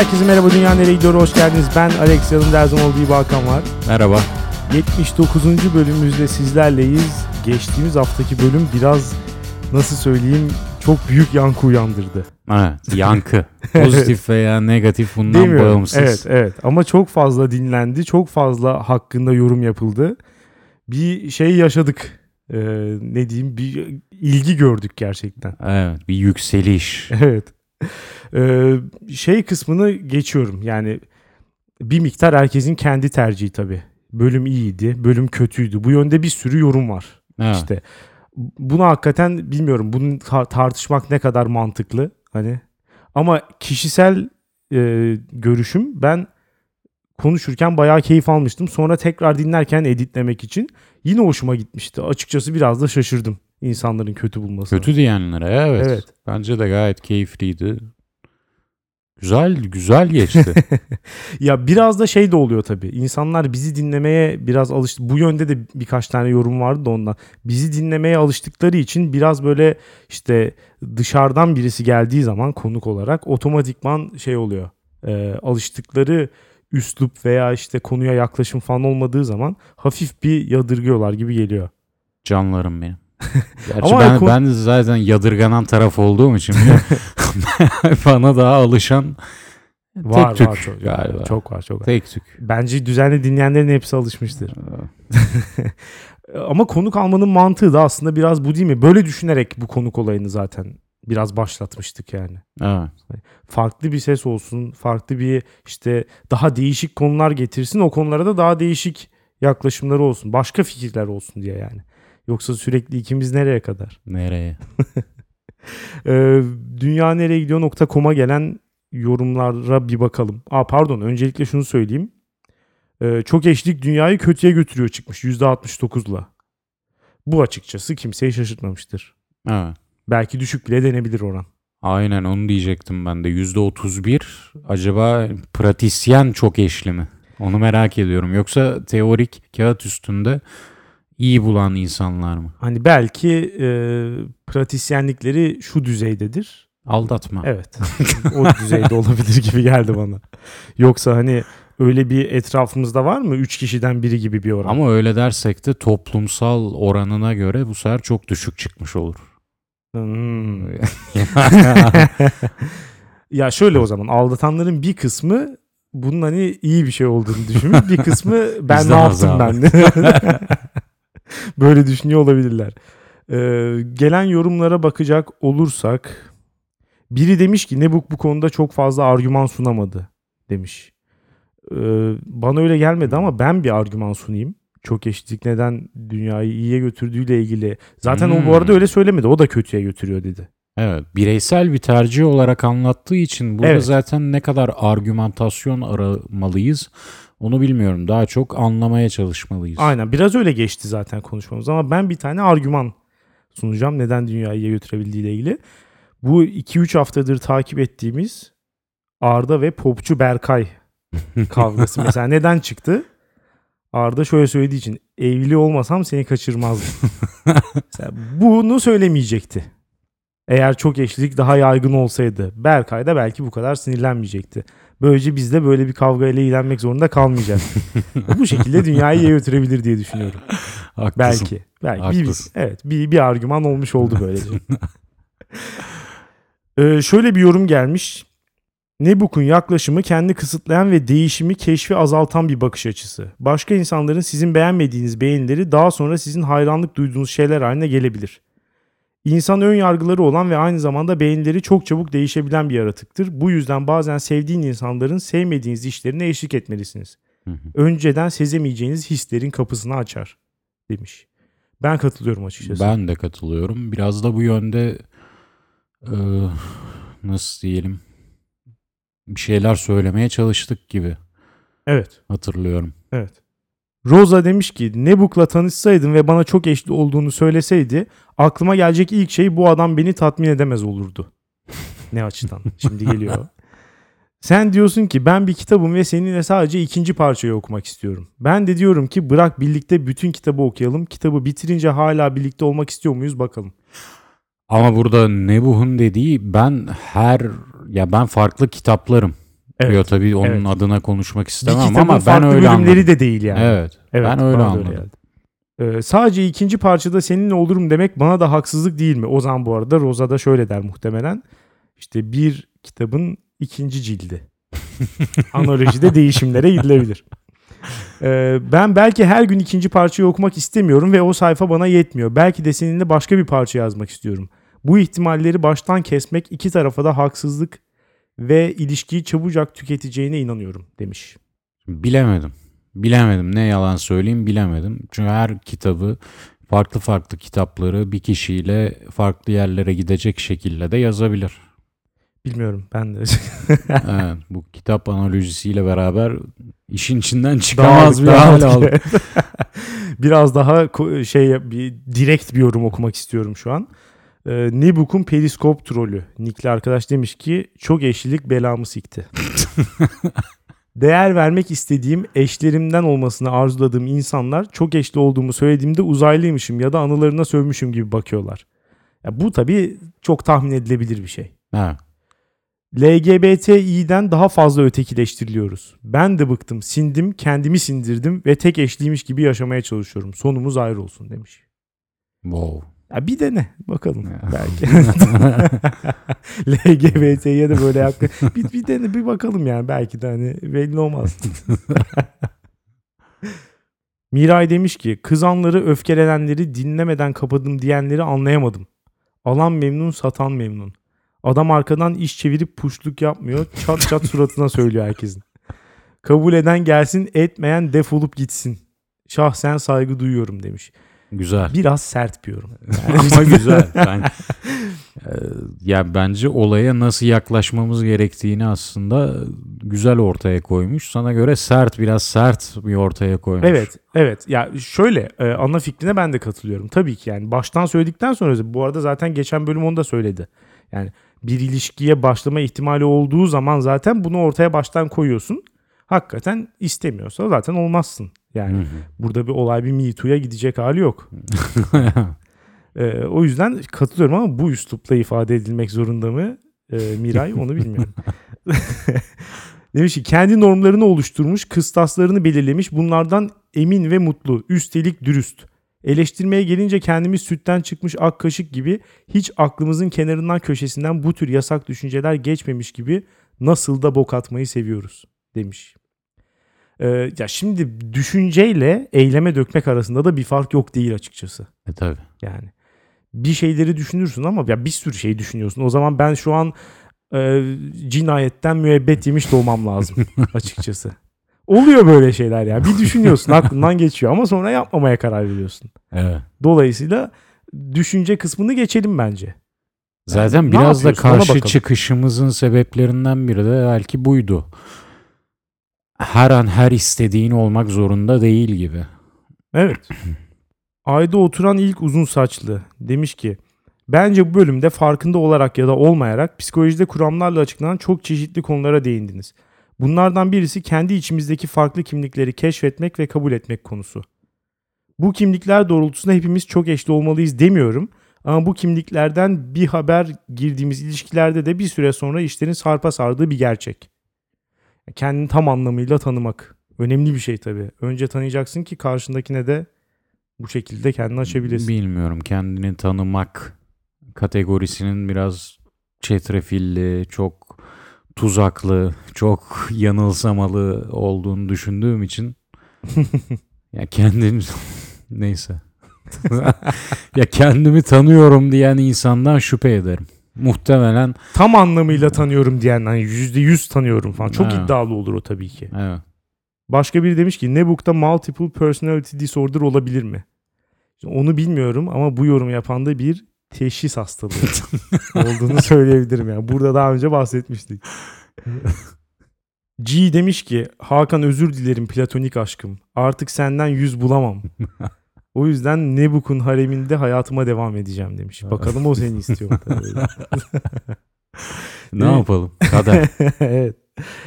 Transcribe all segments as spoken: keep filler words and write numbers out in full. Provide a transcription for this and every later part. Herkese merhaba, Dünya Nereye Gidiyor? Hoş geldiniz. Ben Alex Yalın Derzomov, bir Hakan var. Merhaba. yetmiş dokuzuncu bölümümüzde sizlerleyiz. Geçtiğimiz haftaki bölüm biraz, nasıl söyleyeyim, çok büyük yankı uyandırdı. Ha, yankı. Pozitif veya negatif, bundan bağımsız. Evet, evet. Ama çok fazla dinlendi, çok fazla hakkında yorum yapıldı. Bir şey yaşadık. Ee, ne diyeyim, bir ilgi gördük gerçekten. Evet, bir yükseliş. Evet. Ee, şey kısmını geçiyorum. Yani bir miktar herkesin kendi tercihi tabii. Bölüm iyiydi, bölüm kötüydü. Bu yönde bir sürü yorum var. Evet. İşte buna hakikaten bilmiyorum. Bunu tartışmak ne kadar mantıklı hani. Ama kişisel e, görüşüm, ben konuşurken bayağı keyif almıştım. Sonra tekrar dinlerken editlemek için yine hoşuma gitmişti. Açıkçası biraz da şaşırdım insanların kötü bulmasına. Kötü diyenlere evet. evet. Bence de gayet keyifliydi. Güzel güzel geçti. Ya biraz da şey de oluyor tabii. İnsanlar bizi dinlemeye biraz alıştı. Bu yönde de birkaç tane yorum vardı da ondan. Bizi dinlemeye alıştıkları için biraz böyle işte dışarıdan birisi geldiği zaman konuk olarak otomatikman şey oluyor. E, alıştıkları üslup veya işte konuya yaklaşım falan olmadığı zaman hafif bir yadırgıyorlar gibi geliyor. Canlarım benim. Gerçi ben, konu... ben zaten yadırganan taraf olduğum için bana daha alışan var, tek var, tük çok, galiba. Çok var çok var. Tek tük. Bence düzenli dinleyenlerin hepsi alışmıştır. Ama konuk almanın mantığı da aslında biraz bu değil mi? Böyle düşünerek bu konuk olayını zaten biraz başlatmıştık yani. Evet. Farklı bir ses olsun, farklı bir işte daha değişik konular getirsin, o konulara da daha değişik yaklaşımları olsun, başka fikirler olsun diye yani. Yoksa sürekli ikimiz nereye kadar? Nereye? e, dünya nereye gidiyor nokta com'a gelen yorumlara bir bakalım. Aa, pardon, öncelikle şunu söyleyeyim. E, çok eşlik dünyayı kötüye götürüyor çıkmış yüzde altmış dokuzla. Bu açıkçası kimseyi şaşırtmamıştır. Evet. Belki düşük bile denebilir oran. Aynen, onu diyecektim ben de. yüzde otuz bir acaba pratisyen çok eşli mi? Onu merak ediyorum. Yoksa teorik kağıt üstünde iyi bulan insanlar mı? Hani belki e, pratisyenlikleri şu düzeydedir. Aldatma. Evet. O düzeyde olabilir gibi geldi bana. Yoksa hani öyle bir etrafımızda var mı? Üç kişiden biri gibi bir oran. Ama öyle dersek de toplumsal oranına göre bu sefer çok düşük çıkmış olur. Hmm. Ya şöyle, o zaman aldatanların bir kısmı bunun hani iyi bir şey olduğunu düşünüyor, bir kısmı ben ne yaptım ben böyle düşünüyor olabilirler. Ee, gelen yorumlara bakacak olursak, biri demiş ki Nebuk bu konuda çok fazla argüman sunamadı demiş. Ee, bana öyle gelmedi ama ben bir argüman sunayım. Çok eşitlik neden dünyayı iyiye götürdüğüyle ilgili. Zaten hmm. o bu arada öyle söylemedi. O da kötüye götürüyor dedi. Evet. Bireysel bir tercih olarak anlattığı için burada evet. Zaten ne kadar argümantasyon aramalıyız onu bilmiyorum. Daha çok anlamaya çalışmalıyız. Aynen. Biraz öyle geçti zaten konuşmamız ama ben bir tane argüman sunacağım. Neden dünyayı iyiye götürebildiğiyle ilgili. Bu iki üç haftadır takip ettiğimiz Arda ve popçu Berkay kavgası mesela neden çıktı? Arda şöyle söylediği için, evli olmasam seni kaçırmazdım. Bunu söylemeyecekti. Eğer çok eşlilik daha yaygın olsaydı Berkay da belki bu kadar sinirlenmeyecekti. Böylece biz de böyle bir kavga ile ilgilenmek zorunda kalmayacağız. Bu şekilde dünyayı iyiye götürebilir diye düşünüyorum. Haklısın. Belki. belki bir, evet, bir, bir argüman olmuş oldu böylece. ee, şöyle bir yorum gelmiş. Nebuk'un yaklaşımı kendi kısıtlayan ve değişimi, keşfi azaltan bir bakış açısı. Başka insanların sizin beğenmediğiniz beğenileri daha sonra sizin hayranlık duyduğunuz şeyler haline gelebilir. İnsan ön yargıları olan ve aynı zamanda beğenileri çok çabuk değişebilen bir yaratıktır. Bu yüzden bazen sevdiğin insanların sevmediğiniz işlerine eşlik etmelisiniz. Hı hı. Önceden sezemeyeceğiniz hislerin kapısını açar demiş. Ben katılıyorum açıkçası. Ben de katılıyorum. Biraz da bu yönde e, nasıl diyelim, bir şeyler söylemeye çalıştık gibi. Evet. Hatırlıyorum. Evet. Roza demiş ki Nebuk'la tanışsaydım ve bana çok eşli olduğunu söyleseydi aklıma gelecek ilk şey bu adam beni tatmin edemez olurdu. Ne açıdan? Şimdi geliyor. Sen diyorsun ki ben bir kitabım ve seninle sadece ikinci parçayı okumak istiyorum. Ben de diyorum ki bırak birlikte bütün kitabı okuyalım. Kitabı bitirince hala birlikte olmak istiyor muyuz bakalım. Ama burada Nebuk'un dediği ben her... Ya ben farklı kitaplarım. Evet. Ya tabii onun evet. adına konuşmak istemem ama, ama ben öyle anladım. Bölümleri de değil yani. Evet. evet ben öyle anladım. Öyle ee, sadece ikinci parçada seninle olurum demek bana da haksızlık değil mi? Ozan bu arada Roza da şöyle der muhtemelen. İşte bir kitabın ikinci cildi. Analojide değişimlere gidilebilir. Ee, ben belki her gün ikinci parçayı okumak istemiyorum ve o sayfa bana yetmiyor. Belki de seninle başka bir parça yazmak istiyorum. Bu ihtimalleri baştan kesmek iki tarafa da haksızlık ve ilişkiyi çabucak tüketeceğine inanıyorum demiş. Bilemedim. Bilemedim. Ne yalan söyleyeyim bilemedim. Çünkü her kitabı farklı farklı kitapları bir kişiyle farklı yerlere gidecek şekilde de yazabilir. Bilmiyorum ben de. Evet, bu kitap analojisiyle beraber işin içinden çıkamaz daha bir hal aldık. Biraz daha şey bir direkt bir yorum okumak istiyorum şu an. Ee, Nebuk'un periskop trolü Nick'li arkadaş demiş ki çok eşlilik belamı sikti. Değer vermek istediğim eşlerimden olmasını arzuladığım insanlar çok eşli olduğumu söylediğimde uzaylıymışım ya da anılarına sövmüşüm gibi bakıyorlar. Ya bu tabii çok tahmin edilebilir bir şey. Ha. L G B T İ'den daha fazla ötekileştiriliyoruz. Ben de bıktım, sindim, kendimi sindirdim ve tek eşliymiş gibi yaşamaya çalışıyorum. Sonumuz ayrı olsun demiş. Wow. Ya bir dene bakalım belki. L G B T'ye de böyle yakın. Bir, bir dene bir bakalım yani belki de hani belli olmaz. Miray demiş ki kızanları öfkelenenleri dinlemeden kapadım diyenleri anlayamadım. Alan memnun satan memnun. Adam arkadan iş çevirip puşluk yapmıyor. Çat çat suratına söylüyor herkesin. Kabul eden gelsin etmeyen defolup gitsin. Şahsen saygı duyuyorum demiş. Güzel. Biraz sert bir yorum. Yani ama güzel. Ben, e, ya bence olaya nasıl yaklaşmamız gerektiğini aslında güzel ortaya koymuş. Sana göre sert biraz sert bir ortaya koymuş. Evet. Evet. Ya şöyle e, ana fikrine ben de katılıyorum. Tabii ki yani baştan söyledikten sonra bu arada zaten geçen bölüm onu da söyledi. Yani bir ilişkiye başlama ihtimali olduğu zaman zaten bunu ortaya baştan koyuyorsun. Hakikaten istemiyorsa zaten olmazsın. Yani hı hı. burada bir olay bir Me Too'ya gidecek hali yok. ee, o yüzden katılıyorum ama bu üslupla ifade edilmek zorunda mı ee, Miray onu bilmiyorum. Demiş ki kendi normlarını oluşturmuş, kıstaslarını belirlemiş, bunlardan emin ve mutlu, üstelik dürüst. Eleştirmeye gelince kendimiz sütten çıkmış ak kaşık gibi hiç aklımızın kenarından köşesinden bu tür yasak düşünceler geçmemiş gibi nasıl da bok atmayı seviyoruz demiş. Ee, ya şimdi düşünceyle eyleme dökmek arasında da bir fark yok değil açıkçası. E tabii. Yani bir şeyleri düşünürsün ama ya bir sürü şey düşünüyorsun. O zaman ben şu an e, cinayetten müebbet yemiş de olmam lazım açıkçası. Oluyor böyle şeyler ya. Bir düşünüyorsun aklından geçiyor ama sonra yapmamaya karar veriyorsun. Evet. Dolayısıyla düşünce kısmını geçelim bence. Zaten yani biraz da karşı çıkışımızın sebeplerinden biri de belki buydu. Her an her istediğin olmak zorunda değil gibi. Evet. Ayda oturan ilk uzun saçlı demiş ki bence bu bölümde farkında olarak ya da olmayarak psikolojide kuramlarla açıklanan çok çeşitli konulara değindiniz. Bunlardan birisi kendi içimizdeki farklı kimlikleri keşfetmek ve kabul etmek konusu. Bu kimlikler doğrultusunda hepimiz çok eşli olmalıyız demiyorum ama bu kimliklerden bir haber girdiğimiz ilişkilerde de bir süre sonra işlerin sarpa sardığı bir gerçek. Kendini tam anlamıyla tanımak önemli bir şey tabii. Önce tanıyacaksın ki karşındakine de bu şekilde kendini açabilirsin. Bilmiyorum, kendini tanımak kategorisinin biraz çetrefilli, çok tuzaklı, çok yanılsamalı olduğunu düşündüğüm için ya kendimi neyse ya kendimi tanıyorum diyen insandan şüphe ederim. Muhtemelen tam anlamıyla tanıyorum diyenden yüzde yüz tanıyorum falan. Çok evet. iddialı olur o tabii ki. Evet. Başka biri demiş ki Nebuk'ta multiple personality disorder olabilir mi? Onu bilmiyorum ama bu yorum yapan da bir teşhis hastalığı olduğunu söyleyebilirim yani. Burada daha önce bahsetmiştik. G demiş ki Hakan özür dilerim platonik aşkım. Artık senden yüz bulamam. O yüzden Nebuk'un hareminde hayatıma devam edeceğim demiş. Bakalım o seni istiyor mu? Ne yapalım? Kader. Evet.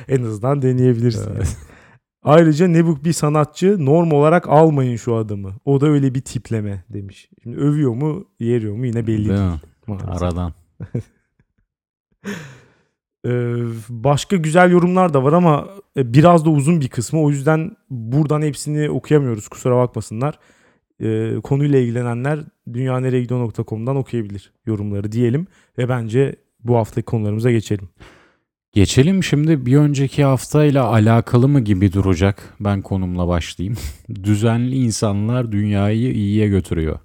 En azından deneyebilirsin. Evet. Yani. Ayrıca Nebuk bir sanatçı. Norm olarak almayın şu adamı. O da öyle bir tipleme demiş. Şimdi övüyor mu, yeriyor mu yine belli değil. değil. Aradan. Ee, başka güzel yorumlar da var ama biraz da uzun bir kısmı. O yüzden buradan hepsini okuyamıyoruz. Kusura bakmasınlar. Ee, konuyla ilgilenenler dünyanereyegidiyor nokta com'dan okuyabilir yorumları diyelim. Ve bence bu haftaki konularımıza geçelim. Geçelim şimdi, bir önceki haftayla alakalı mı gibi duracak. Ben konumla başlayayım. Düzenli insanlar dünyayı iyiye götürüyor.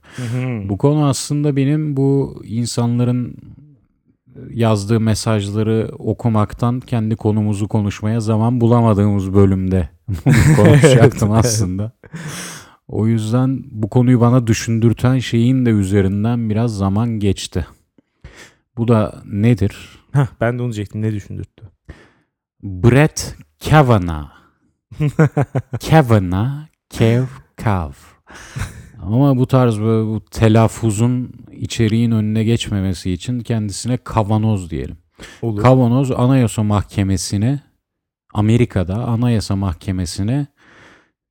Bu konu aslında benim bu insanların yazdığı mesajları okumaktan kendi konumuzu konuşmaya zaman bulamadığımız bölümde konuşacaktım aslında. O yüzden bu konuyu bana düşündürten şeyin de üzerinden biraz zaman geçti. Bu da nedir? Heh, ben de onu diyecektim. Ne düşündürttü? Brett Kavanaugh. Kavanaugh. Kev. Kav. Ama bu tarz böyle, bu telaffuzun, içeriğin önüne geçmemesi için kendisine kavanoz diyelim. Olur. Kavanoz Anayasa Mahkemesi'ne, Amerika'da Anayasa Mahkemesi'ne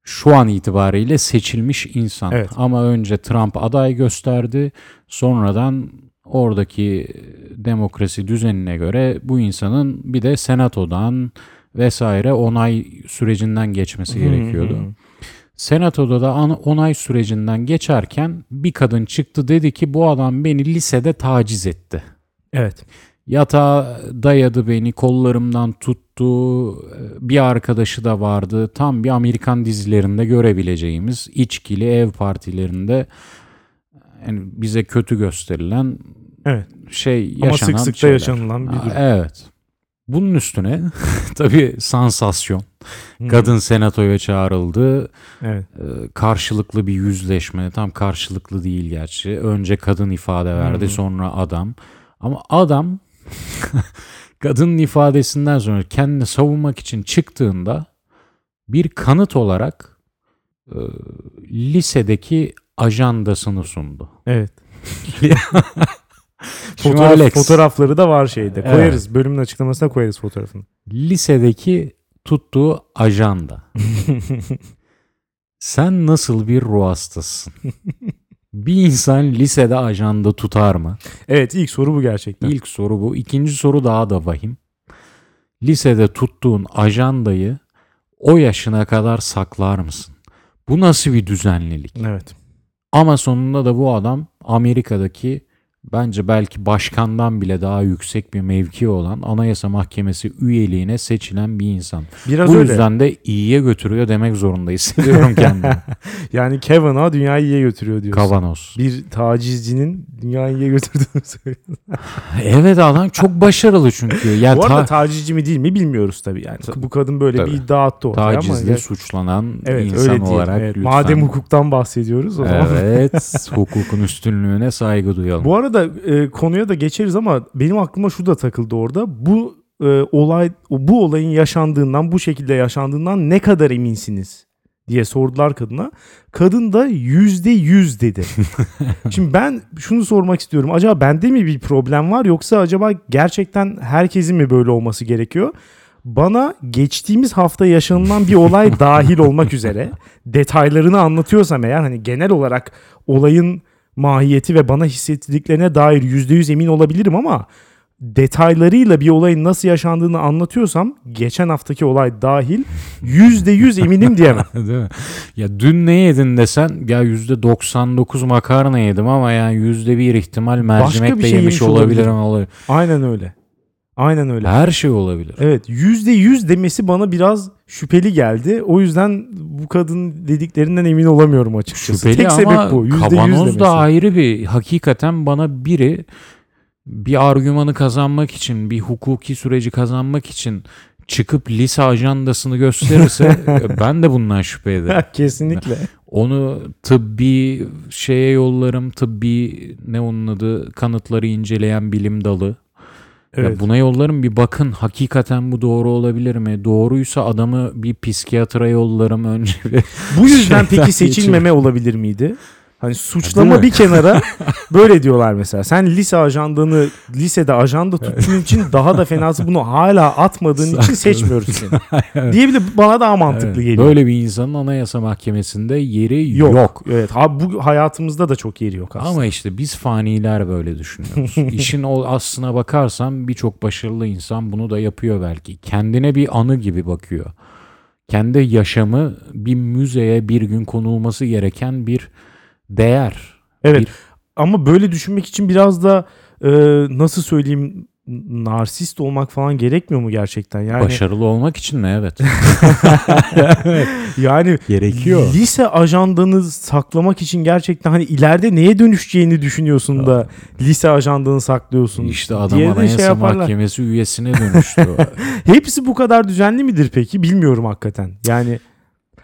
şu an itibariyle seçilmiş insan. Evet. Ama önce Trump aday gösterdi. Sonradan oradaki demokrasi düzenine göre bu insanın bir de senatodan vesaire onay sürecinden geçmesi gerekiyordu. Senatoda da onay sürecinden geçerken bir kadın çıktı, dedi ki bu adam beni lisede taciz etti. Evet. Yatağa dayadı beni, kollarımdan tuttu, bir arkadaşı da vardı. Tam bir Amerikan dizilerinde görebileceğimiz içkili ev partilerinde yani bize kötü gösterilen, evet, şey yaşanan şeyler. Ama sık sık da yaşanılan bir durum. Evet. Bunun üstüne tabii sansasyon. Hmm. Kadın senatoya çağrıldı. Evet. Ee, karşılıklı bir yüzleşme. Tam karşılıklı değil gerçi. Önce kadın ifade verdi, hmm. sonra adam. Ama adam kadının ifadesinden sonra kendini savunmak için çıktığında bir kanıt olarak e, lisedeki ajandasını sundu. Evet. Fotoğraf, Alex, fotoğrafları da var şeyde. Koyarız. Evet. Bölümün açıklamasına koyarız fotoğrafını. Lisedeki tuttuğu ajanda. Sen nasıl bir ruh hastasısın? Bir insan lisede ajanda tutar mı? Evet, ilk soru bu gerçekten. İlk soru bu. İkinci soru daha da vahim. Lisede tuttuğun ajandayı o yaşına kadar saklar mısın? Bu nasıl bir düzenlilik? Evet. Ama sonunda da bu adam Amerika'daki bence belki başkandan bile daha yüksek bir mevki olan Anayasa Mahkemesi üyeliğine seçilen bir insan. Biraz bu öyle. Yüzden de iyiye götürüyor demek zorunda hissediyorum kendimi. Yani Kavanaugh dünyayı iyiye götürüyor diyorsun. Kavanoz. Bir tacizcinin dünyayı iyiye götürdüğünü söylüyorsun. Evet, adam çok başarılı çünkü. Yani bu arada ta- tacizci mi değil mi bilmiyoruz tabii yani. Bu kadın böyle tabii bir iddia attı ortaya ama. Tacizle yani suçlanan, evet, insan olarak. Evet. Madem hukuktan bahsediyoruz o zaman. Evet, hukukun üstünlüğüne saygı duyalım. Bu arada E, konuya da geçeriz ama benim aklıma şu da takıldı orada. Bu e, olay, bu olayın yaşandığından, bu şekilde yaşandığından ne kadar eminsiniz diye sordular kadına. Kadın da yüzde yüz dedi. Şimdi ben şunu sormak istiyorum. Acaba bende mi bir problem var, yoksa acaba gerçekten herkesin mi böyle olması gerekiyor? Bana geçtiğimiz hafta yaşanılan bir olay dahil olmak üzere detaylarını anlatıyorsam eğer, hani genel olarak olayın mahiyeti ve bana hissettiklerine dair yüzde yüz emin olabilirim ama detaylarıyla bir olayın nasıl yaşandığını anlatıyorsam, geçen haftaki olay dahil, yüzde yüz eminim diyemem. Değil mi? Ya dün ne yedin desen, ya yüzde doksan dokuz makarna yedim ama yani yüzde bir ihtimal mercimek de şey yemiş olabilirim. Olabilir. Aynen öyle. Aynen öyle. Her şey olabilir. Evet, yüzde yüz demesi bana biraz şüpheli geldi. O yüzden bu kadın dediklerinden emin olamıyorum açıkçası. Şüpheli. Tek sebep bu. yüzde yüz demesi. Kavanoz da ayrı bir. Hakikaten bana biri bir argümanı kazanmak için, bir hukuki süreci kazanmak için çıkıp lise ajandasını gösterirse ben de bundan şüphe ederim. Kesinlikle. Onu tıbbi şeye yollarım. Tıbbi, ne onun adı, kanıtları inceleyen bilim dalı. Evet. Buna yollarım, bir bakın hakikaten bu doğru olabilir mi? Doğruysa adamı bir psikiyatra yollarım önce. Bir bu yüzden peki seçilmeme geçiyor olabilir miydi? Hani suçlama bir kenara böyle diyorlar mesela. Sen lise ajandını, lisede ajanda tuttuğun için daha da fenası bunu hala atmadığın için seçmiyoruz seni. Diye bile bana daha mantıklı evet. geliyor. Böyle bir insanın Anayasa Mahkemesi'nde yeri yok. yok. Evet. Abi bu hayatımızda da çok yeri yok aslında. Ama işte biz faniler böyle düşünüyoruz. İşin aslına bakarsan birçok başarılı insan bunu da yapıyor belki. Kendine bir anı gibi bakıyor. Kendi yaşamı bir müzeye bir gün konulması gereken bir değer. Evet bir... ama böyle düşünmek için biraz da e, nasıl söyleyeyim, narsist olmak falan gerekmiyor mu gerçekten? Yani başarılı olmak için mi? Evet. Yani gerekiyor. Lise ajandanı saklamak için gerçekten hani ileride neye dönüşeceğini düşünüyorsun ya. Da lise ajandanı saklıyorsun. İşte adam Anayasa şey Mahkemesi üyesine dönüştü. Hepsi bu kadar düzenli midir peki? Bilmiyorum hakikaten. Yani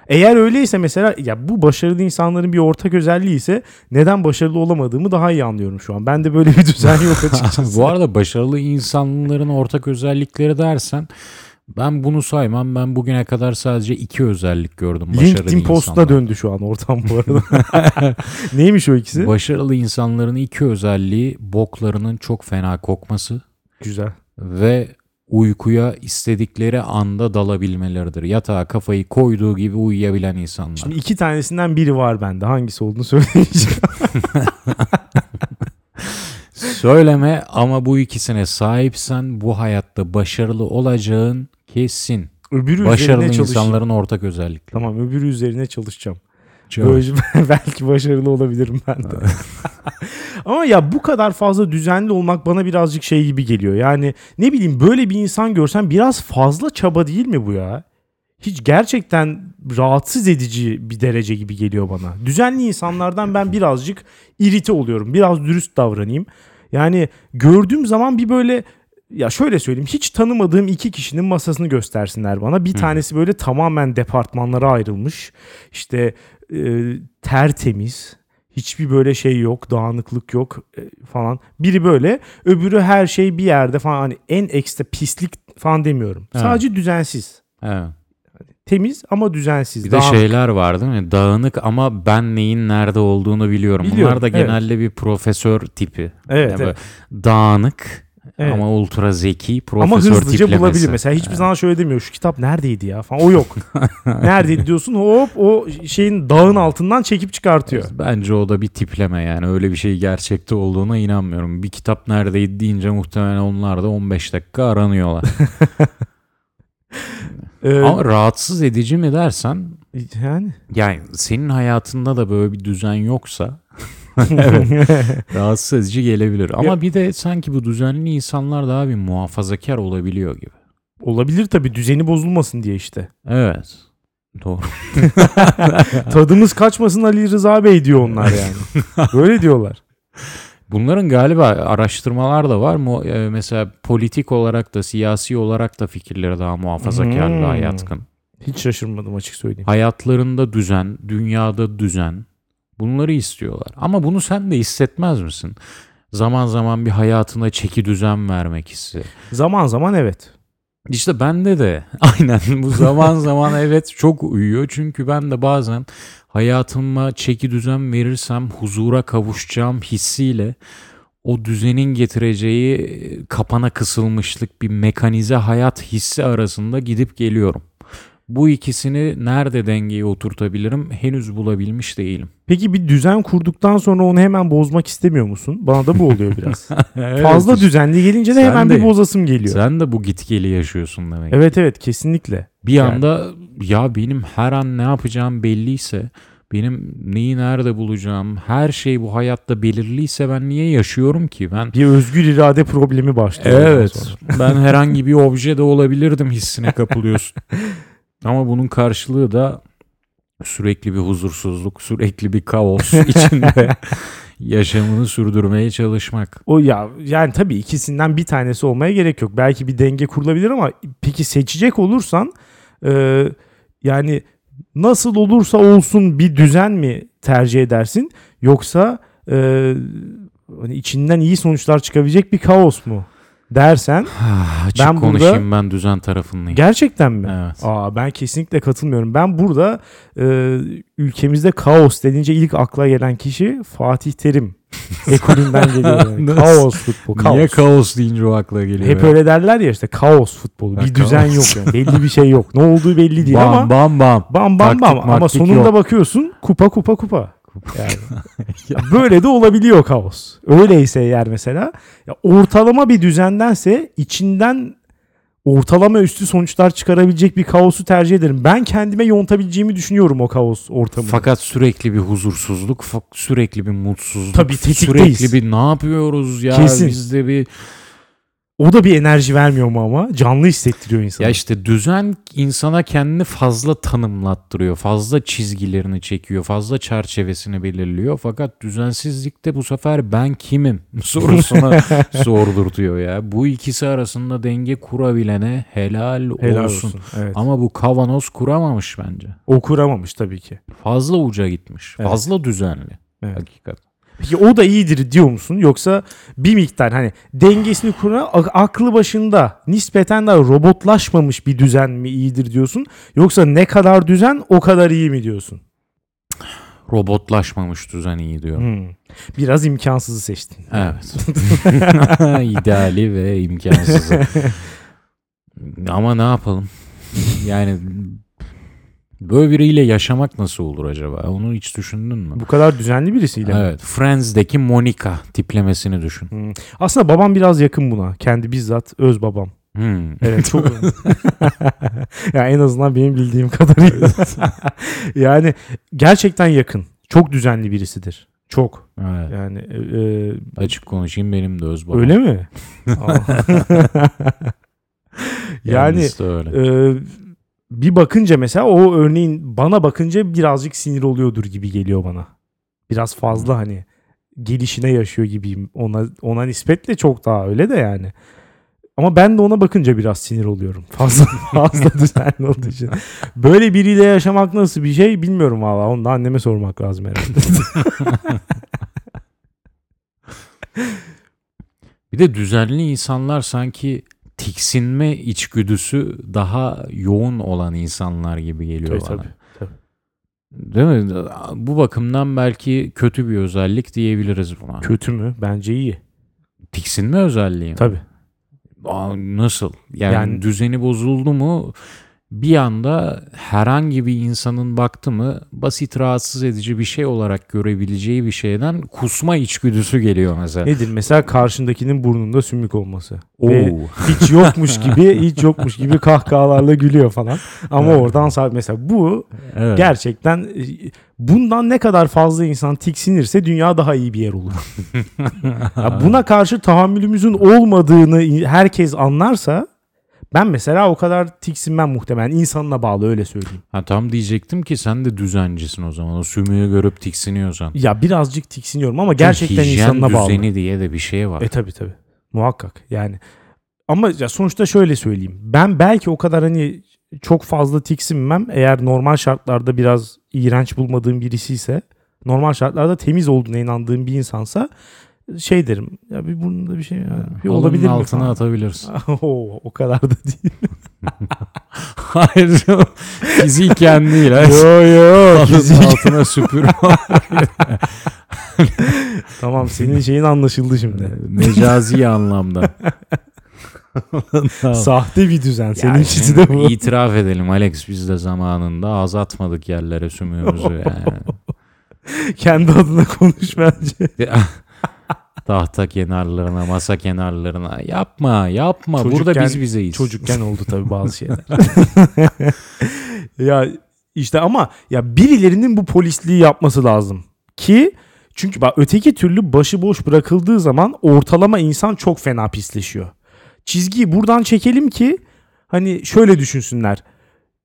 eğer öyleyse mesela ya bu başarılı insanların bir ortak özelliği ise neden başarılı olamadığımı daha iyi anlıyorum şu an. Ben de böyle bir düzen yok açıkçası. Bu arada başarılı insanların ortak özellikleri dersen ben bunu saymam. Ben bugüne kadar sadece iki özellik gördüm başarılı insanlarda. LinkedIn Post'a döndü şu an ortam bu arada. Neymiş o ikisi? Başarılı insanların iki özelliği boklarının çok fena kokması. Güzel. Ve uykuya istedikleri anda dalabilmeleridir. Yatağa kafayı koyduğu gibi uyuyabilen insanlar. Şimdi iki tanesinden biri var bende. Hangisi olduğunu söyleyeceğim. Söyleme ama bu ikisine sahipsen bu hayatta başarılı olacağın kesin. Öbürü başarılı insanların ortak özellikleri. Tamam, öbürü üzerine çalışacağım. Belki başarılı olabilirim ben de. Ama ya bu kadar fazla düzenli olmak bana birazcık şey gibi geliyor. Yani ne bileyim, böyle bir insan görsen biraz fazla çaba değil mi bu ya? Hiç gerçekten rahatsız edici bir derece gibi geliyor bana. Düzenli insanlardan ben birazcık irite oluyorum. Biraz dürüst davranayım. Yani gördüğüm zaman bir böyle... Ya şöyle söyleyeyim, hiç tanımadığım iki kişinin masasını göstersinler bana. Bir tanesi böyle tamamen departmanlara ayrılmış. İşte e, tertemiz, hiçbir böyle şey yok, dağınıklık yok e, falan. Biri böyle, öbürü her şey bir yerde falan. Hani en ekstra pislik falan demiyorum. Evet. Sadece düzensiz. Evet. Temiz ama düzensiz. Bir de dağınık. Şeyler var değil mi? Dağınık ama ben neyin nerede olduğunu biliyorum. biliyorum Bunlar da genelde evet. bir profesör tipi. Evet. Yani evet. Dağınık. Evet. Ama ultra zeki profesör tiplemesi. Ama hızlıca tiplemesi. Bulabilir. Mesela hiçbir yani. Zaman şöyle demiyor. Şu kitap neredeydi ya falan. O yok. Neredeydi diyorsun, hop o şeyin dağın altından çekip çıkartıyor. Bence o da bir tipleme yani. Öyle bir şey gerçekte olduğuna inanmıyorum. Bir kitap neredeydi deyince muhtemelen onlar da on beş dakika aranıyorlar. Ama rahatsız edici mi dersen. Yani. Yani senin hayatında da böyle bir düzen yoksa. Evet. Rahatsız edici gelebilir. Ama ya, bir de sanki bu düzenli insanlar daha bir muhafazakar olabiliyor gibi. Olabilir tabii, düzeni bozulmasın diye işte. Evet. Doğru. Tadımız kaçmasın Ali Rıza Bey diyor onlar yani. Böyle diyorlar. Bunların galiba araştırmalar da var. Mesela politik olarak da siyasi olarak da fikirleri daha muhafazakarlığa hmm. yatkın. Hiç şaşırmadım açık söyleyeyim. Hayatlarında düzen, dünyada düzen. Bunları istiyorlar. Ama bunu sen de hissetmez misin? Zaman zaman bir hayatına çeki düzen vermek hissi. Zaman zaman evet. İşte bende de aynen bu zaman zaman evet çok uyuyor. Çünkü ben de bazen hayatıma çeki düzen verirsem huzura kavuşacağım hissiyle o düzenin getireceği kapana kısılmışlık, bir mekanize hayat hissi arasında gidip geliyorum. Bu ikisini nerede dengeye oturtabilirim henüz bulabilmiş değilim. Peki bir düzen kurduktan sonra onu hemen bozmak istemiyor musun? Bana da bu oluyor biraz. Evet. Fazla düzenli gelince de sen hemen de, bir bozasım geliyor. Sen de bu gitgeli yaşıyorsun demek. Evet ki. Evet kesinlikle. Bir yani. Anda ya benim her an ne yapacağım belliyse, benim neyi nerede bulacağım, her şey bu hayatta belirliyse ben niye yaşıyorum ki? Ben bir özgür irade problemi başlıyor. Evet. Ben herhangi bir obje de olabilirdim hissine kapılıyorsun. Ama bunun karşılığı da sürekli bir huzursuzluk, sürekli bir kaos içinde yaşamını sürdürmeye çalışmak. O ya yani tabii ikisinden bir tanesi olmaya gerek yok. Belki bir denge kurulabilir ama peki seçecek olursan e, yani nasıl olursa olsun bir düzen mi tercih edersin? Yoksa e, içinden iyi sonuçlar çıkabilecek bir kaos mu? dersen açık ben konuşayım burada, ben düzen tarafındayım. Gerçekten mi? Evet. Aa, ben kesinlikle katılmıyorum. Ben burada e, ülkemizde kaos denince ilk akla gelen kişi Fatih Terim. Ekolünden geliyor yani. Kaos futbol. Kaos. Niye kaos deyince o akla geliyor? Hep yani. Öyle derler ya işte, kaos futbolu. Bir düzen kaos. Yok yani. Belli bir şey yok. Ne olduğu belli değil bam, ama. Bam bam bam. Bam bam ama sonunda yok. Bakıyorsun kupa kupa kupa. Yani. Böyle de olabiliyor kaos. Öyleyse eğer mesela ya ortalama bir düzendense içinden ortalama üstü sonuçlar çıkarabilecek bir kaosu tercih ederim. Ben kendime yontabileceğimi düşünüyorum o kaos ortamını. Fakat sürekli bir huzursuzluk, sürekli bir mutsuzluk. Tabii tetikteyiz. Sürekli bir ne yapıyoruz ya? Kesin. Bizde bir... O da bir enerji vermiyor mu ama? Canlı hissettiriyor insanı. Ya işte düzen insana kendini fazla tanımlattırıyor. Fazla çizgilerini çekiyor. Fazla çerçevesini belirliyor. Fakat düzensizlikte bu sefer ben kimim sorusuna sordurtuyor ya. Bu ikisi arasında denge kurabilene helal, helal olsun. olsun. Evet. Ama bu kavanoz kuramamış bence. O kuramamış tabii ki. Fazla uca gitmiş. Evet. Fazla düzenli. Evet. Hakikaten. Peki o da iyidir diyor musun? Yoksa bir miktar hani dengesini kuran aklı başında nispeten daha robotlaşmamış bir düzen mi iyidir diyorsun? Yoksa ne kadar düzen o kadar iyi mi diyorsun? Robotlaşmamış düzen iyi diyorum. Hmm. Biraz imkansızı seçtin. Evet. İdeali ve imkansızı. Ama ne yapalım? Yani... Böyle biriyle yaşamak nasıl olur acaba? Onu hiç düşündün mü? Bu kadar düzenli birisiyle evet, mi? Friends'deki Monica tiplemesini düşün. Hmm. Aslında babam biraz yakın buna. Kendi bizzat öz babam. Hmm. Evet çok. Ya en azından benim bildiğim kadarıyla. Yani gerçekten yakın. Çok düzenli birisidir. Çok. Evet. Yani e, açık konuşayım benim de öz babam. Öyle mi? Yani öyle. E, bir bakınca mesela o örneğin bana bakınca birazcık sinir oluyordur gibi geliyor bana. Biraz fazla hani gelişine yaşıyor gibiyim. Ona ona nispetle çok daha öyle de yani. Ama ben de ona bakınca biraz sinir oluyorum. Fazla fazla düzenli olduğu için. Böyle biriyle yaşamak nasıl bir şey bilmiyorum valla. Onu da anneme sormak lazım herhalde. Bir de düzenli insanlar sanki tiksinme içgüdüsü daha yoğun olan insanlar gibi geliyor tabii, bana. Tabii, tabii. Değil mi? Bu bakımdan belki kötü bir özellik diyebiliriz buna. Kötü mü? Bence iyi. Tiksinme özelliği mi? Tabii. Aa, nasıl? Yani, yani düzeni bozuldu mu bir anda herhangi bir insanın baktı mı basit rahatsız edici bir şey olarak görebileceği bir şeyden kusma içgüdüsü geliyor mesela. Nedir? Mesela karşındakinin burnunda sümük olması. Oo. Ve hiç yokmuş gibi hiç yokmuş gibi kahkahalarla gülüyor falan. Ama evet. Oradan saat mesela bu evet. Gerçekten bundan ne kadar fazla insan tiksinirse dünya daha iyi bir yer olur. Ya buna karşı tahammülümüzün olmadığını herkes anlarsa ben mesela o kadar tiksinmem muhtemelen. İnsanına bağlı öyle söyleyeyim. Ha tam diyecektim ki sen de düzencisin o zaman. O sümüğü görüp tiksiniyorsan. Ya birazcık tiksiniyorum ama gerçekten insanına bağlı. Hijyen düzeni diye de bir şey var. E tabii tabii. Muhakkak yani. Ama ya sonuçta şöyle söyleyeyim. Ben belki o kadar hani çok fazla tiksinmem. Eğer normal şartlarda biraz iğrenç bulmadığım birisi ise, normal şartlarda temiz olduğuna inandığım bir insansa şey derim. Ya bir burnunda bir şey ya, bir olabilir mi? Onun altına atabilirsin. Oo, o kadar da değil. Hayır. Fiziken değil. Yo yo. Fiziken altına süpür. Tamam, senin şeyin anlaşıldı şimdi. Mecazi anlamda. Sahte bir düzen. Senin yani için de bu. İtiraf edelim Alex, biz de zamanında az atmadık yerlere sümüğümüzü yani. Kendi adına konuş bence. Tahta kenarlarına, masa kenarlarına. Yapma, yapma. Çocukken, burada biz bizeyiz. Çocukken oldu tabii bazı şeyler. Ya işte ama ya birilerinin bu polisliği yapması lazım. Ki çünkü bak öteki türlü başıboş bırakıldığı zaman ortalama insan çok fena pisleşiyor. Çizgiyi buradan çekelim ki hani şöyle düşünsünler.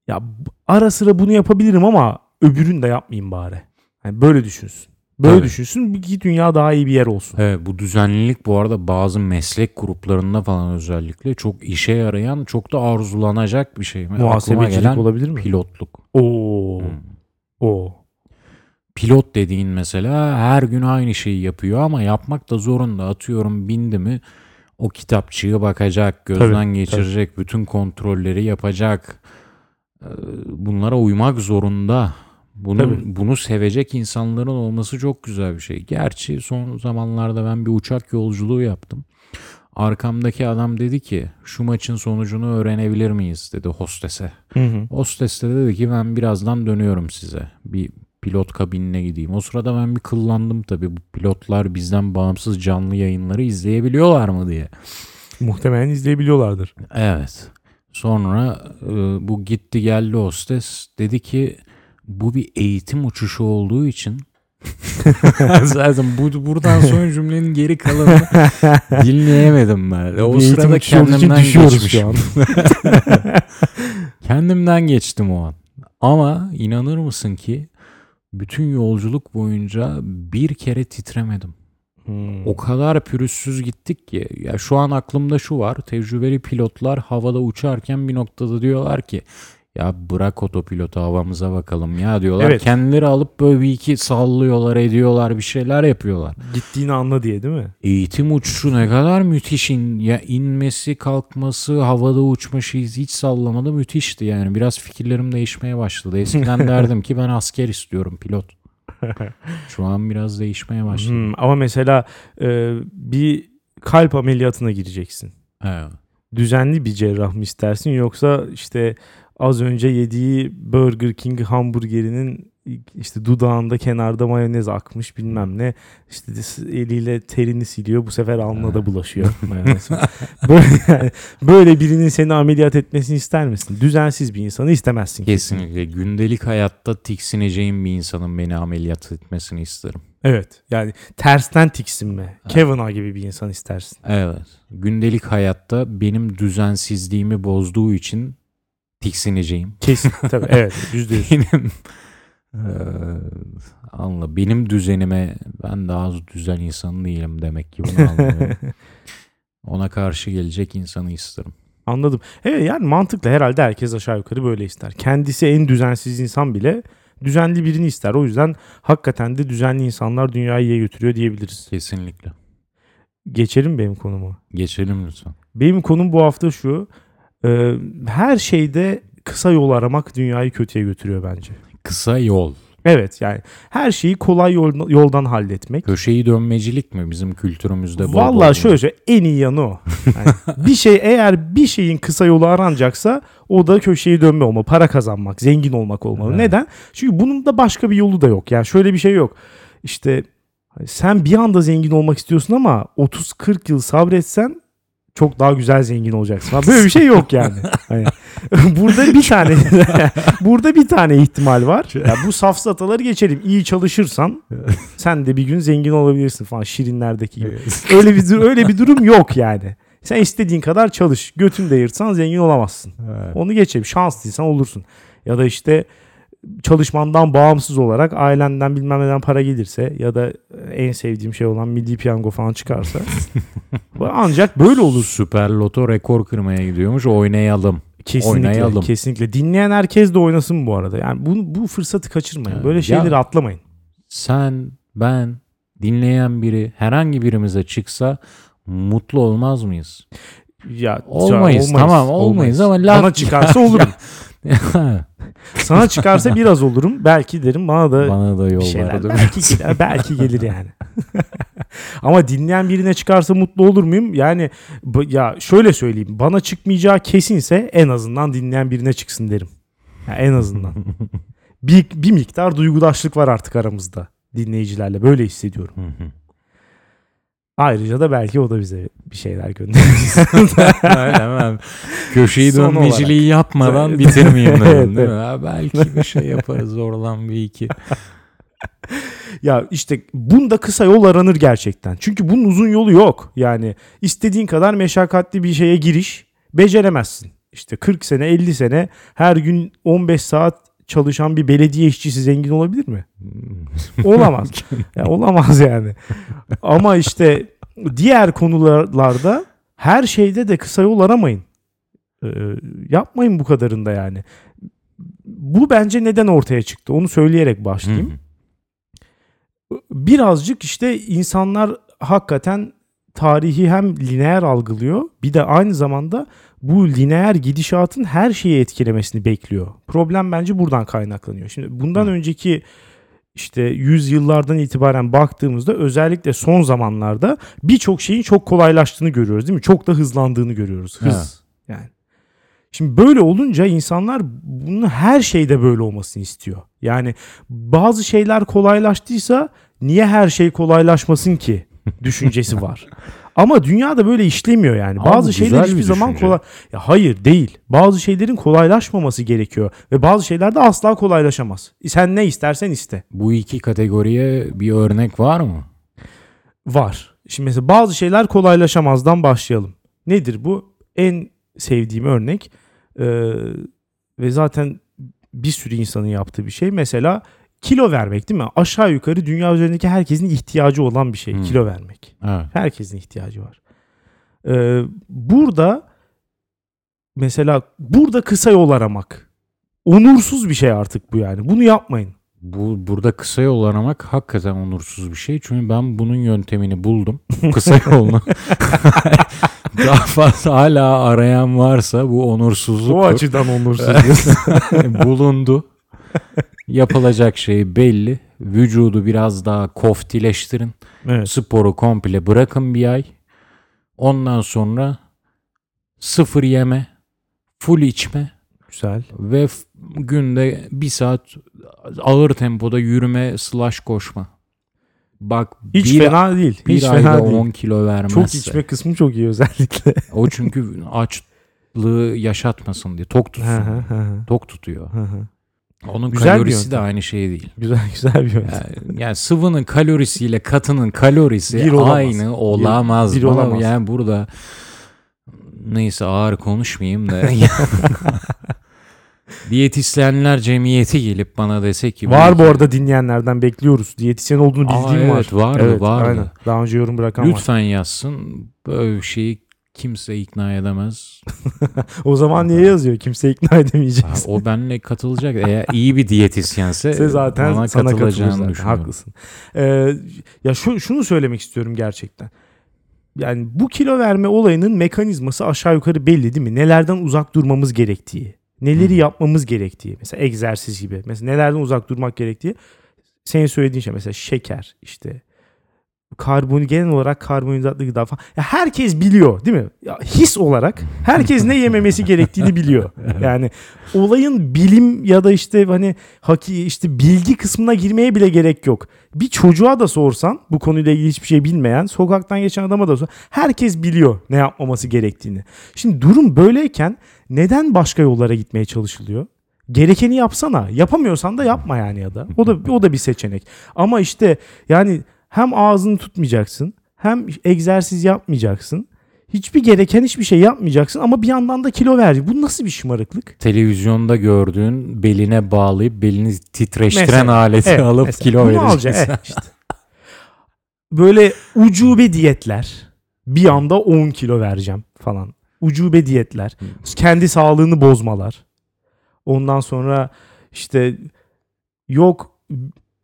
Ya ara sıra bunu yapabilirim ama öbürünü de yapmayayım bari. Yani böyle düşünsün. Böyle tabii. Düşünsün ki dünya daha iyi bir yer olsun. Evet, bu düzenlilik bu arada bazı meslek gruplarında falan özellikle çok işe yarayan, çok da arzulanacak bir şey. Muhasebecilik olabilir mi? Pilotluk. Oo. Hmm. Oo. Pilot dediğin mesela her gün aynı şeyi yapıyor ama yapmak da zorunda. Atıyorum bindi mi O kitapçığı bakacak, gözden tabii, geçirecek, tabii. bütün kontrolleri yapacak. Bunlara uymak zorunda. Bunu, tabii. bunu sevecek insanların olması çok güzel bir şey. Gerçi son zamanlarda ben bir uçak yolculuğu yaptım. Arkamdaki adam dedi ki şu maçın sonucunu öğrenebilir miyiz dedi hostese. Hı hı. Hostes de dedi ki ben birazdan dönüyorum size. Bir pilot kabinine gideyim. O sırada ben bir kıllandım tabii. Bu pilotlar bizden bağımsız canlı yayınları izleyebiliyorlar mı diye. Muhtemelen izleyebiliyorlardır. Evet. Sonra e, bu gitti geldi hostes. Dedi ki bu bir eğitim uçuşu olduğu için zaten bu, buradan sonra cümlenin geri kalanını dinleyemedim ben. O bir sırada kendimden geçmişim. kendimden geçtim o an. Ama inanır mısın ki bütün yolculuk boyunca bir kere titremedim. Hmm. O kadar pürüzsüz gittik ki. Ya şu an aklımda şu var. Tecrübeli pilotlar havada uçarken bir noktada diyorlar ki ya bırak otopilotu havamıza bakalım ya diyorlar. Evet. Kendileri alıp böyle bir iki sallıyorlar, ediyorlar, bir şeyler yapıyorlar. Gittiğini anla diye değil mi? Eğitim uçuşu ne kadar müthiş. Ya inmesi, kalkması, havada uçması hiç sallamada müthişti yani. Biraz fikirlerim değişmeye başladı. Eskiden derdim ki ben asker istiyorum, pilot. Şu an biraz değişmeye başladı. Hmm, ama mesela e, bir kalp ameliyatına gireceksin. Evet. Düzenli bir cerrah mı istersin yoksa işte az önce yediği Burger King hamburgerinin işte dudağında kenarda mayonez akmış bilmem ne. İşte eliyle terini siliyor. Bu sefer alnına da bulaşıyor mayonez. Böyle, yani, böyle birinin seni ameliyat etmesini ister misin? Düzensiz bir insanı istemezsin. Kesinlikle. Kesin. Gündelik hayatta tiksineceğim bir insanın beni ameliyat etmesini isterim. Evet. Yani tersten tiksinme. Evet. Kavanaugh gibi bir insan istersin. Evet. Gündelik hayatta benim düzensizliğimi bozduğu için tiksineceğim. Kesin tabii evet yüzde yüz. Benim e, anla benim düzenime ben daha az düzen insanı değilim demek ki bunu anlıyorum. Ona karşı gelecek insanı isterim. Anladım. Evet yani mantıklı herhalde herkes aşağı yukarı böyle ister. Kendisi en düzensiz insan bile düzenli birini ister. O yüzden hakikaten de düzenli insanlar dünyayı iyiye götürüyor diyebiliriz. Kesinlikle. Geçelim benim konuma. Geçelim lütfen. Benim konum bu hafta şu. Her şeyde kısa yol aramak dünyayı kötüye götürüyor bence. Kısa yol. Evet yani her şeyi kolay yol, yoldan halletmek. Köşeyi dönmecilik mi bizim kültürümüzde? Valla şöyle şöyle en iyi yanı o. Yani bir şey eğer bir şeyin kısa yolu aranacaksa o da köşeyi dönme olmalı. Para kazanmak, zengin olmak olmalı. Evet. Neden? Çünkü bunun da başka bir yolu da yok. Yani şöyle bir şey yok. İşte sen bir anda zengin olmak istiyorsun ama otuz kırk yıl sabretsen çok daha güzel zengin olacaksın. Böyle bir şey yok yani. yani burada bir tane burada bir tane ihtimal var. Ya bu safsataları geçelim. İyi çalışırsan sen de bir gün zengin olabilirsin falan şirinlerdeki gibi. Öyle bir öyle bir durum yok yani. Sen istediğin kadar çalış. Götünü de yırtsan zengin olamazsın. Evet. Onu geçelim. Şanslıysan olursun. Ya da işte çalışmandan bağımsız olarak ailenden bilmem neden para gelirse ya da en sevdiğim şey olan milli piyango falan çıkarsa ancak böyle olur. Süper Loto rekor kırmaya gidiyormuş. Oynayalım. Kesinlikle. Oynayalım. Kesinlikle. Dinleyen herkes de oynasın bu arada. Yani bu, bu fırsatı kaçırmayın. Yani böyle şeyleri ya, atlamayın. Sen, ben, dinleyen biri herhangi birimize çıksa mutlu olmaz mıyız? Ya olmayız. Olmayız. Tamam olmayız, olmayız ama bana çıkarsa olurum. Sana çıkarsa biraz olurum. Belki derim bana da, bana da bir şeyler. Belki gelir, belki gelir yani. Ama dinleyen birine çıkarsa mutlu olur muyum? Yani ya şöyle söyleyeyim. Bana çıkmayacağı kesinse en azından dinleyen birine çıksın derim. Yani en azından. bir, bir miktar duygudaşlık var artık aramızda. Dinleyicilerle böyle hissediyorum. Ayrıca da belki o da bize bir şeyler gönderir. Köşeyi dönmeciliği yapmadan bitirmeyeyim. Evet, evet. Ha, belki bir şey yaparız oradan bir iki. Ya işte bunda kısa yol aranır gerçekten. Çünkü bunun uzun yolu yok. Yani istediğin kadar meşakkatli bir şeye giriş beceremezsin. İşte kırk sene elli sene her gün on beş saat çalışan bir belediye işçisi zengin olabilir mi? Olamaz. Yani olamaz yani. Ama işte diğer konularda her şeyde de kısa yol aramayın. Ee, yapmayın bu kadarında yani. Bu bence neden ortaya çıktı? Onu söyleyerek başlayayım. Birazcık işte insanlar hakikaten tarihi hem lineer algılıyor, bir de aynı zamanda bu lineer gidişatın her şeyi etkilemesini bekliyor. Problem bence buradan kaynaklanıyor. Şimdi bundan Hı. önceki işte yüzyıllardan itibaren baktığımızda özellikle son zamanlarda birçok şeyin çok kolaylaştığını görüyoruz, değil mi? Çok da hızlandığını görüyoruz. Hız. He. Yani. Şimdi böyle olunca insanlar bunu her şeyde böyle olmasını istiyor. Yani bazı şeyler kolaylaştıysa niye her şey kolaylaşmasın ki düşüncesi var. Ama dünyada böyle işlemiyor yani. Abi, bazı şeyler hiçbir zaman kolay... Ya hayır değil. Bazı şeylerin kolaylaşmaması gerekiyor. Ve bazı şeyler de asla kolaylaşamaz. Sen ne istersen iste. Bu iki kategoriye bir örnek var mı? Var. Şimdi mesela bazı şeyler kolaylaşamazdan başlayalım. Nedir bu? En sevdiğim örnek ee, ve zaten bir sürü insanın yaptığı bir şey. Mesela kilo vermek, değil mi? Aşağı yukarı dünya üzerindeki herkesin ihtiyacı olan bir şey. Hmm. Kilo vermek. Evet. Herkesin ihtiyacı var. Ee, burada mesela burada kısa yol aramak. Onursuz bir şey artık bu yani. Bunu yapmayın. Bu burada kısa yol aramak hakikaten onursuz bir şey. Çünkü ben bunun yöntemini buldum. Kısa yolunu. Daha fazla hala arayan varsa bu onursuzluk. O açıdan onursuz. Bulundu. Yapılacak şey belli. Vücudu biraz daha koftileştirin. Evet. Sporu komple bırakın bir ay. Ondan sonra sıfır yeme, full içme. Güzel. Ve f- günde bir saat ağır tempoda yürüme slash koşma. Bak hiç bir, fena değil. Bir hiç ayda fena değil. on kilo vermezse. Çok içme kısmı çok iyi özellikle. O çünkü açlığı yaşatmasın diye. Tok tutsun. Tok tutuyor. Onun güzel kalorisi de aynı şey değil. Güzel güzel bir yöntem. Yani, yani sıvının kalorisiyle katının kalorisi bir olamaz. Aynı olamaz. Bir, bir olamaz. Yani burada neyse ağır konuşmayayım da. Diyetisyenler cemiyeti gelip bana dese ki. Var belki... bu arada dinleyenlerden bekliyoruz. Diyetisyen olduğunu bildiğim Aa, evet, var. Vardı, evet vardı. Aynen. Daha önce yorum bırakan lütfen var. Lütfen yazsın. Böyle şeyi kimse ikna edemez. O zaman niye yazıyor? Kimse ikna edemeyeceksin. Aa, o benimle katılacak. Eğer iyi bir diyetisyense size zaten bana sana katılacağını düşünüyorum. Haklısın. Ee, ya şu, şunu söylemek istiyorum gerçekten. Yani bu kilo verme olayının mekanizması aşağı yukarı belli, değil mi? Nelerden uzak durmamız gerektiği. Neleri hmm. yapmamız gerektiği. Mesela egzersiz gibi. Mesela nelerden uzak durmak gerektiği. Senin söylediğin şey mesela şeker işte. Karbon, genel olarak karbonhidratlı gıda falan. Ya herkes biliyor, değil mi? Ya his olarak herkes ne yememesi gerektiğini biliyor. Yani olayın bilim ya da işte hani haki işte bilgi kısmına girmeye bile gerek yok. Bir çocuğa da sorsan bu konuyla ilgili hiçbir şey bilmeyen, sokaktan geçen adama da sorsan herkes biliyor ne yapmaması gerektiğini. Şimdi durum böyleyken neden başka yollara gitmeye çalışılıyor? Gerekeni yapsana. Yapamıyorsan da yapma yani ya da. O da o da bir seçenek. Ama işte yani hem ağzını tutmayacaksın, hem egzersiz yapmayacaksın, hiçbir gereken hiçbir şey yapmayacaksın ama bir yandan da kilo vereceksin. Bu nasıl bir şımarıklık? Televizyonda gördüğün beline bağlayıp belini titreştiren mesela, aleti evet, alıp mesela, kilo vereceksin. Evet, işte. Böyle ucube diyetler, bir anda on kilo vereceğim falan. Ucube diyetler, kendi sağlığını bozmalar. Ondan sonra işte yok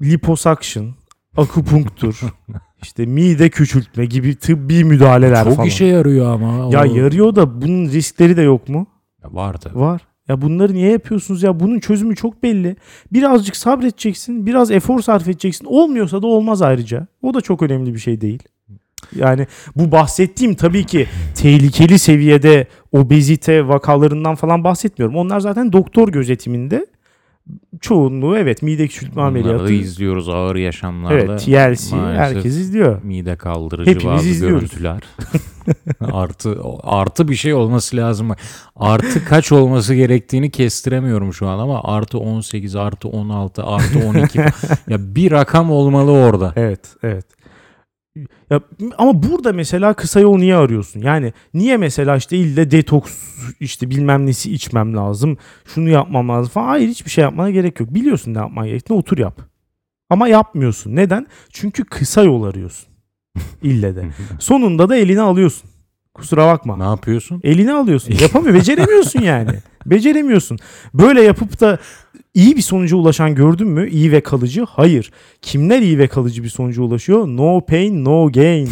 liposuction, akupunktur, işte mide küçültme gibi tıbbi müdahaleler çok falan. Çok işe yarıyor ama. Ya o... yarıyor da bunun riskleri de yok mu? Ya var tabii. Var. Ya bunları niye yapıyorsunuz ya? Bunun çözümü çok belli. Birazcık sabredeceksin, biraz efor sarf edeceksin. Olmuyorsa da olmaz ayrıca. O da çok önemli bir şey değil. Yani bu bahsettiğim tabii ki tehlikeli seviyede obezite vakalarından falan bahsetmiyorum. Onlar zaten doktor gözetiminde. Çoğunluğu evet mide küçültme ameliyatı. Bunları da izliyoruz ağır yaşamlarda. Evet, T L C herkes izliyor. Mide kaldırıcı hepimiz bazı izliyoruz. Görüntüler. artı artı bir şey olması lazım. Artı kaç olması gerektiğini kestiremiyorum şu an ama artı on sekiz, artı on altı, artı on iki. Ya bir rakam olmalı orada. Evet, evet. Ya, ama burada mesela kısa yol niye arıyorsun? Yani niye mesela işte ille detoks işte bilmem nesi içmem lazım, şunu yapmam lazım falan. Hayır, hiçbir şey yapmana gerek yok. Biliyorsun ne yapman gerektiğini, otur yap. Ama yapmıyorsun. Neden? Çünkü kısa yol arıyorsun. İlle de. Sonunda da eline alıyorsun. Kusura bakma. Ne yapıyorsun? Eline alıyorsun. Yapamıyor, beceremiyorsun yani. Beceremiyorsun. Böyle yapıp da iyi bir sonuca ulaşan gördün mü? İyi ve kalıcı? Hayır. Kimler iyi ve kalıcı bir sonuca ulaşıyor? No pain, no gain.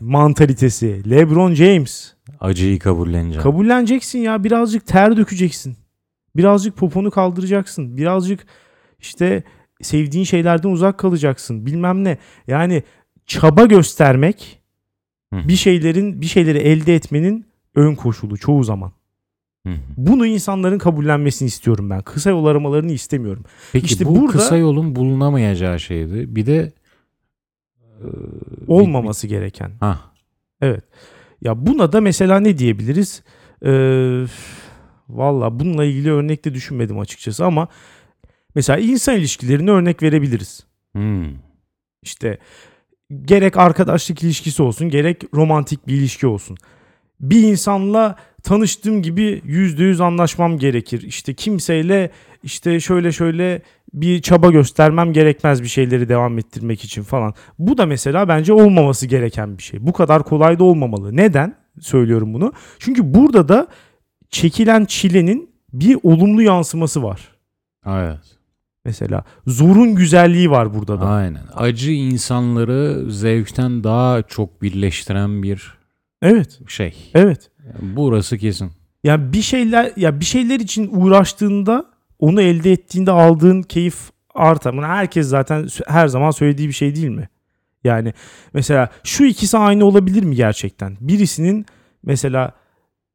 Mantalitesi. LeBron James. Acıyı kabulleneceksin. Kabulleneceksin ya. Birazcık ter dökeceksin. Birazcık poponu kaldıracaksın. Birazcık işte sevdiğin şeylerden uzak kalacaksın. Bilmem ne. Yani çaba göstermek bir şeylerin, bir şeyleri elde etmenin ön koşulu çoğu zaman. Bunu insanların kabullenmesini istiyorum ben. Kısa yol aramalarını istemiyorum. Peki işte bu burada, kısa yolun bulunamayacağı şeydi. Bir de e, olmaması bir, gereken. Ha. Evet. Ya buna da mesela ne diyebiliriz? Ee, Valla bununla ilgili örnek de düşünmedim açıkçası ama mesela insan ilişkilerine örnek verebiliriz. Hmm. İşte gerek arkadaşlık ilişkisi olsun, gerek romantik bir ilişki olsun. Bir insanla tanıştığım gibi yüzde yüz anlaşmam gerekir. İşte kimseyle işte şöyle şöyle bir çaba göstermem gerekmez bir şeyleri devam ettirmek için falan. Bu da mesela bence olmaması gereken bir şey. Bu kadar kolay da olmamalı. Neden söylüyorum bunu? Çünkü burada da çekilen çilenin bir olumlu yansıması var. Evet. Mesela zorun güzelliği var burada da. Aynen. Acı insanları zevkten daha çok birleştiren bir evet. şey. Evet. Yani burası kesin. Yani bir şeyler ya bir şeyler için uğraştığında, onu elde ettiğinde aldığın keyif artar. Bunu herkes zaten her zaman söylediği bir şey değil mi? Yani mesela şu ikisi aynı olabilir mi gerçekten? Birisinin mesela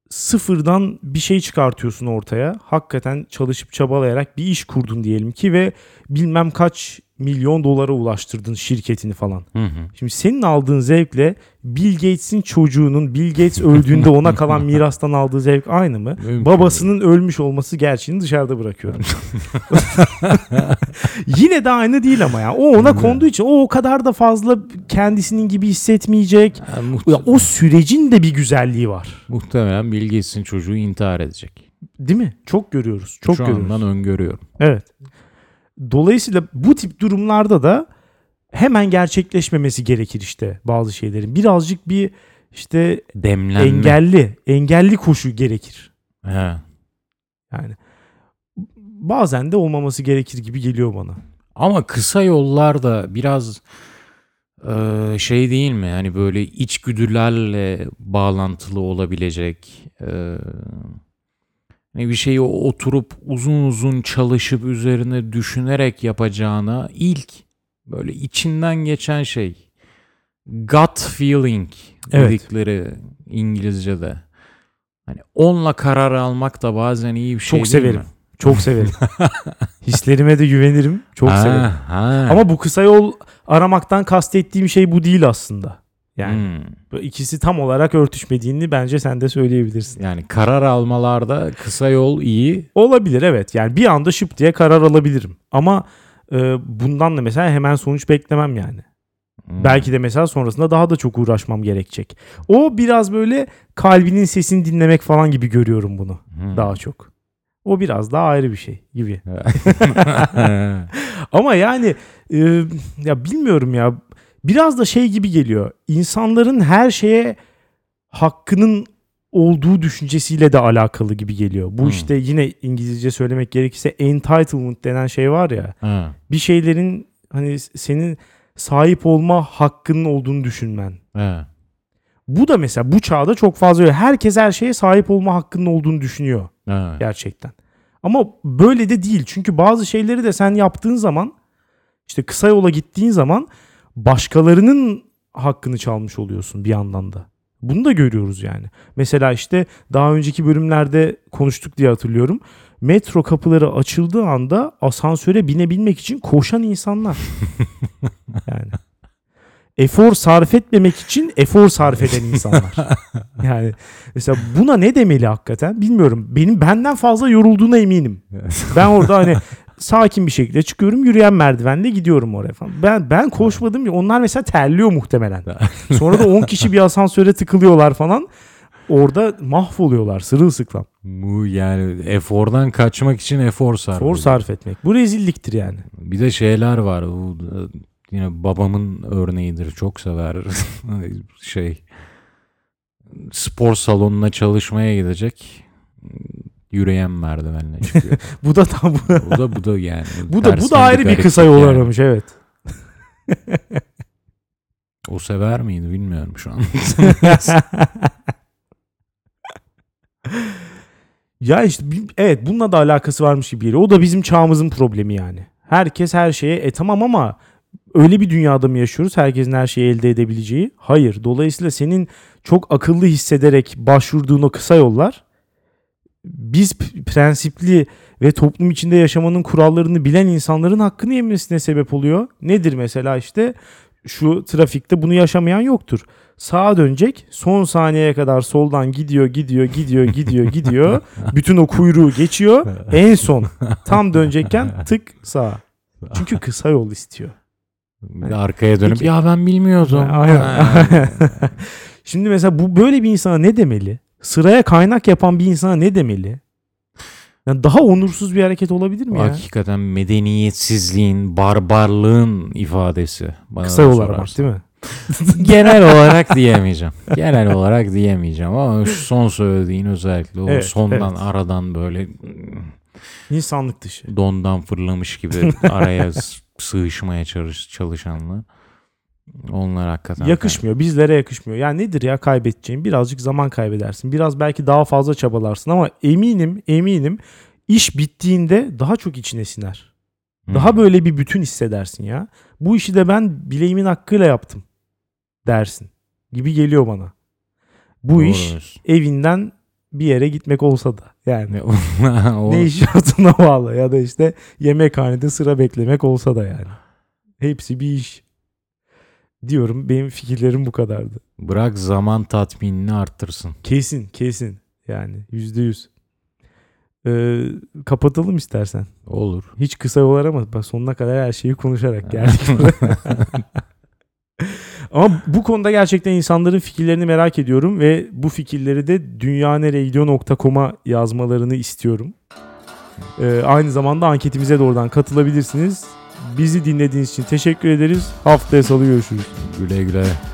sıfırdan bir şey çıkartıyorsun ortaya. Hakikaten çalışıp çabalayarak bir iş kurdun diyelim ki ve bilmem kaç milyon dolara ulaştırdın şirketini falan. Hı hı. Şimdi senin aldığın zevkle Bill Gates'in çocuğunun Bill Gates öldüğünde ona kalan mirastan aldığı zevk aynı mı? Mümkün. Babasının ölmüş olması gerçeğini dışarıda bırakıyorum. Yine de aynı değil ama ya. O ona konduğu için o o kadar da fazla kendisinin gibi hissetmeyecek. Yani o sürecin de bir güzelliği var. Muhtemelen Bill Gates'in çocuğu intihar edecek. Değil mi? Çok görüyoruz. Çok Şu görüyoruz. Şu andan öngörüyorum. Evet. Dolayısıyla bu tip durumlarda da hemen gerçekleşmemesi gerekir işte bazı şeylerin. Birazcık bir işte demlenme. engelli, engelli koşu gerekir. He. Yani bazen de olmaması gerekir gibi geliyor bana. Ama kısa yollar da biraz e, şey değil mi? Yani böyle içgüdülerle bağlantılı olabilecek... E, bir şeyi oturup uzun uzun çalışıp üzerine düşünerek yapacağına ilk böyle içinden geçen şey gut feeling evet. dedikleri İngilizce'de. Hani onunla karar almak da bazen iyi bir şey Çok değil severim. mi? Çok severim. Hislerime de güvenirim. Çok ha, severim. Ha. Ama bu kısa yol aramaktan kastettiğim şey bu değil aslında. Yani hmm. ikisi tam olarak örtüşmediğini bence sen de söyleyebilirsin. Yani karar almalarda kısa yol iyi. Olabilir evet. Yani bir anda şıp diye karar alabilirim. Ama e, bundan da mesela hemen sonuç beklemem yani. Hmm. Belki de mesela sonrasında daha da çok uğraşmam gerekecek. O biraz böyle kalbinin sesini dinlemek falan gibi görüyorum bunu hmm. daha çok. O biraz daha ayrı bir şey gibi. Ama yani e, ya bilmiyorum ya. Biraz da şey gibi geliyor. İnsanların her şeye hakkının olduğu düşüncesiyle de alakalı gibi geliyor. Bu hmm. işte yine İngilizce söylemek gerekirse entitlement denen şey var ya. Hmm. Bir şeylerin hani senin sahip olma hakkının olduğunu düşünmen. Hmm. Bu da mesela bu çağda çok fazla öyle. Herkes her şeye sahip olma hakkının olduğunu düşünüyor. Hmm. Gerçekten. Ama böyle de değil. Çünkü bazı şeyleri de sen yaptığın zaman işte kısa yola gittiğin zaman başkalarının hakkını çalmış oluyorsun bir yandan da. Bunu da görüyoruz yani. Mesela işte daha önceki bölümlerde konuştuk diye hatırlıyorum. Metro kapıları açıldığı anda asansöre binebilmek için koşan insanlar. Yani efor sarf etmemek için efor sarf eden insanlar. Yani mesela buna ne demeli hakikaten bilmiyorum. Benim benden fazla yorulduğuna eminim. Ben orada hani sakin bir şekilde çıkıyorum. Yürüyen merdivenle gidiyorum oraya falan. Ben ben koşmadım ya. Onlar mesela terliyor muhtemelen. Sonra da on kişi bir asansöre tıkılıyorlar falan. Orada mahvoluyorlar sırılsıklam. Bu yani efordan kaçmak için efor sarf. Efor sarf etmek. Bu rezilliktir yani. Bir de şeyler var. Bu yine babamın örneğidir. Çok sever. şey spor salonuna çalışmaya gidecek. Yüreğen merdivenle çıkıyor. Bu da tam bu. Bu da bu da yani. Bu da bu da ayrı bir kısa yol yani. Aramış evet. O sever miydi bilmiyorum şu an. Ya işte evet bununla da alakası varmış gibi geliyor. O da bizim çağımızın problemi yani. Herkes her şeye e tamam ama öyle bir dünyada mı yaşıyoruz? Herkesin her şeyi elde edebileceği? Hayır. Dolayısıyla senin çok akıllı hissederek başvurduğun o kısa yollar biz prensipli ve toplum içinde yaşamanın kurallarını bilen insanların hakkını yemesine sebep oluyor. Nedir mesela işte şu trafikte bunu yaşamayan yoktur. Sağa dönecek, son saniyeye kadar soldan gidiyor, gidiyor, gidiyor, gidiyor, gidiyor. Bütün o kuyruğu geçiyor. En son tam dönecekken tık sağa. Çünkü kısa yol istiyor. Yani, arkaya dönüp peki, ya ben bilmiyordum. Şimdi mesela bu böyle bir insana ne demeli? Sıraya kaynak yapan bir insana ne demeli? Yani daha onursuz bir hareket olabilir mi o ya? Hakikaten medeniyetsizliğin, barbarlığın ifadesi. Bana kısa yol aramak değil mi? Genel olarak diyemeyeceğim. Genel olarak diyemeyeceğim ama şu son söylediğin özellikle o evet, sondan evet. Aradan böyle insanlık dışı. Dondan fırlamış gibi araya sığışmaya çalış, çalışanlar. Onlar hakikaten yakışmıyor. Kaybeder. Bizlere yakışmıyor. Yani nedir ya kaybedeceğin? Birazcık zaman kaybedersin. Biraz belki daha fazla çabalarsın ama eminim, eminim iş bittiğinde daha çok içine siner. Hmm. Daha böyle bir bütün hissedersin ya. Bu işi de ben bileğimin hakkıyla yaptım dersin gibi geliyor bana. Bu doğru iş diyorsun. Evinden bir yere gitmek olsa da yani ne iş yaptığına bağlı ya da işte yemekhanede sıra beklemek olsa da yani. Hepsi bir iş. Diyorum benim fikirlerim bu kadardı. Bırak zaman tatminini arttırsın. Kesin kesin yani yüzde yüz. Ee, kapatalım istersen. Olur. Hiç kısa yol aramadık. Bak sonuna kadar her şeyi konuşarak geldik. Ama bu konuda gerçekten insanların fikirlerini merak ediyorum ve bu fikirleri de dünyaneregidiyor nokta com'a yazmalarını istiyorum. Ee, aynı zamanda anketimize de oradan katılabilirsiniz. Bizi dinlediğiniz için teşekkür ederiz. Haftaya salı görüşürüz. Güle güle.